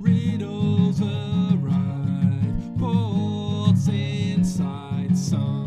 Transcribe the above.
Riddles arrive, bolts inside some.